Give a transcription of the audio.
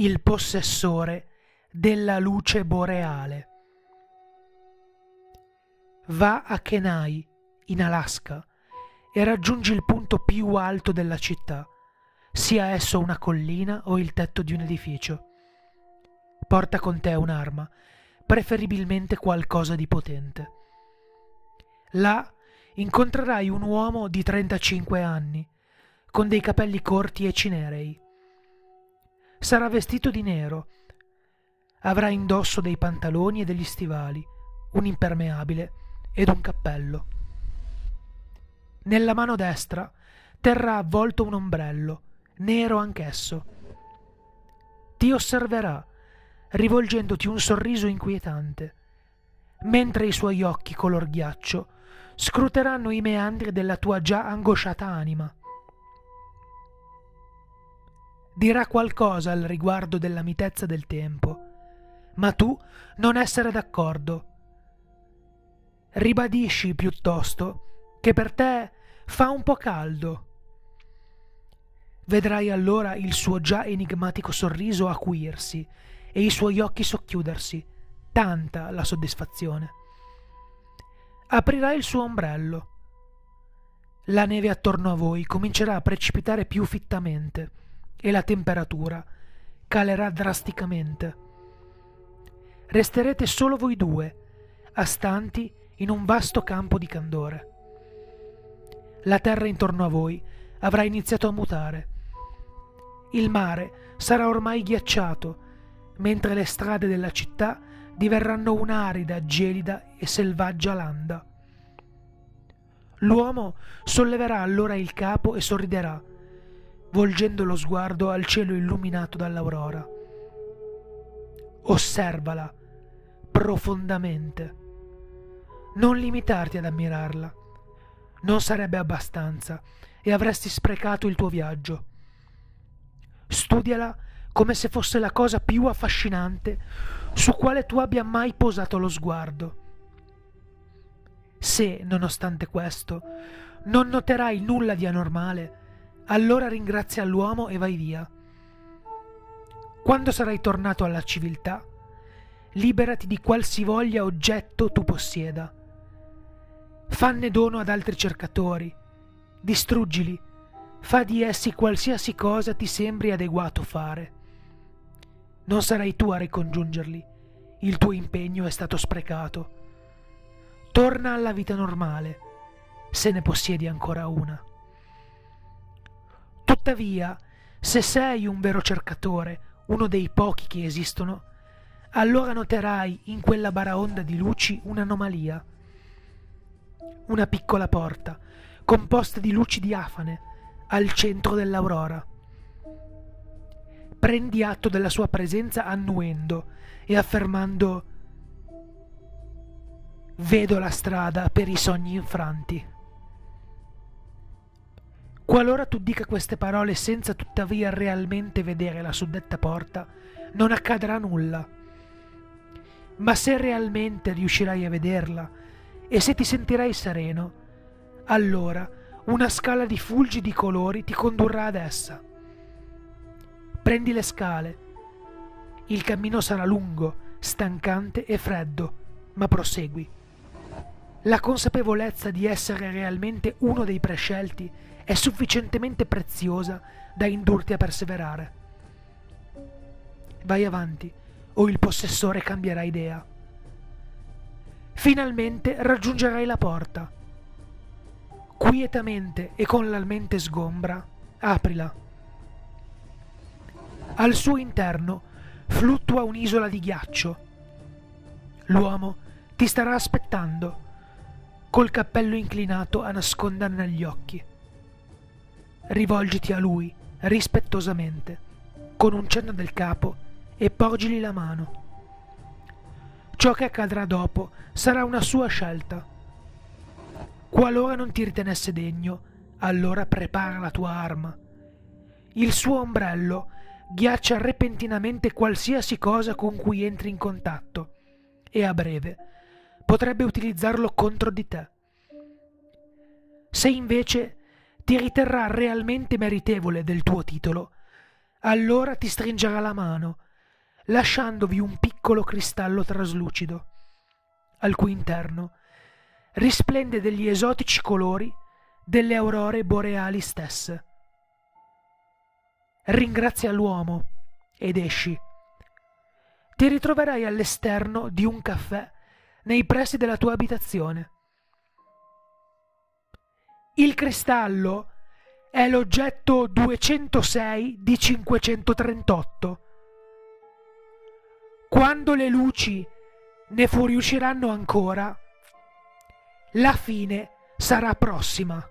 Il possessore della luce boreale. Va a Kenai, in Alaska, e raggiungi il punto più alto della città, sia esso una collina o il tetto di un edificio. Porta con te un'arma, preferibilmente qualcosa di potente. Là incontrerai un uomo di 35 anni, con dei capelli corti e cinerei. Sarà vestito di nero, avrà indosso dei pantaloni e degli stivali, un impermeabile ed un cappello. Nella mano destra terrà avvolto un ombrello, nero anch'esso. Ti osserverà, rivolgendoti un sorriso inquietante, mentre i suoi occhi color ghiaccio scruteranno i meandri della tua già angosciata anima. Dirà qualcosa al riguardo della mitezza del tempo, ma tu non essere d'accordo. Ribadisci piuttosto che per te fa un po' caldo. Vedrai allora il suo già enigmatico sorriso acuirsi e i suoi occhi socchiudersi, tanta la soddisfazione. Aprirai il suo ombrello. La neve attorno a voi comincerà a precipitare più fittamente e la temperatura calerà drasticamente. Resterete solo voi due, astanti in un vasto campo di candore. La terra intorno a voi avrà iniziato a mutare. Il mare sarà ormai ghiacciato, mentre le strade della città diverranno un'arida, gelida e selvaggia landa. L'uomo solleverà allora il capo e sorriderà, volgendo lo sguardo al cielo illuminato dall'aurora. Osservala profondamente. Non limitarti ad ammirarla. Non sarebbe abbastanza e avresti sprecato il tuo viaggio. Studiala come se fosse la cosa più affascinante su quale tu abbia mai posato lo sguardo. Se, nonostante questo, non noterai nulla di anormale, allora ringrazia l'uomo e vai via. Quando sarai tornato alla civiltà, liberati di qualsivoglia oggetto tu possieda. Fanne dono ad altri cercatori, distruggili, fa di essi qualsiasi cosa ti sembri adeguato fare. Non sarai tu a ricongiungerli, il tuo impegno è stato sprecato. Torna alla vita normale, se ne possiedi ancora una. Tuttavia, se sei un vero cercatore, uno dei pochi che esistono, allora noterai in quella baraonda di luci un'anomalia. Una piccola porta, composta di luci diafane, al centro dell'aurora. Prendi atto della sua presenza annuendo e affermando: vedo la strada per i sogni infranti. Qualora tu dica queste parole senza tuttavia realmente vedere la suddetta porta, non accadrà nulla. Ma se realmente riuscirai a vederla e se ti sentirai sereno, allora una scala di fulgi di colori ti condurrà ad essa. Prendi le scale. Il cammino sarà lungo, stancante e freddo, ma prosegui. La consapevolezza di essere realmente uno dei prescelti è sufficientemente preziosa da indurti a perseverare. Vai avanti, o il possessore cambierà idea. Finalmente raggiungerai la porta. Quietamente e con la mente sgombra, aprila. Al suo interno fluttua un'isola di ghiaccio. L'uomo ti starà aspettando, col cappello inclinato a nasconderne gli occhi. Rivolgiti a lui rispettosamente, con un cenno del capo, e porgili la mano. Ciò che accadrà dopo sarà una sua scelta. Qualora non ti ritenesse degno, allora prepara la tua arma. Il suo ombrello ghiaccia repentinamente qualsiasi cosa con cui entri in contatto e a breve potrebbe utilizzarlo contro di te. Se invece ti riterrà realmente meritevole del tuo titolo, allora ti stringerà la mano, lasciandovi un piccolo cristallo traslucido, al cui interno risplende degli esotici colori delle aurore boreali stesse. Ringrazia l'uomo ed esci. Ti ritroverai all'esterno di un caffè nei pressi della tua abitazione. Il cristallo è l'oggetto 206 di 538. Quando le luci ne fuoriusciranno ancora, la fine sarà prossima.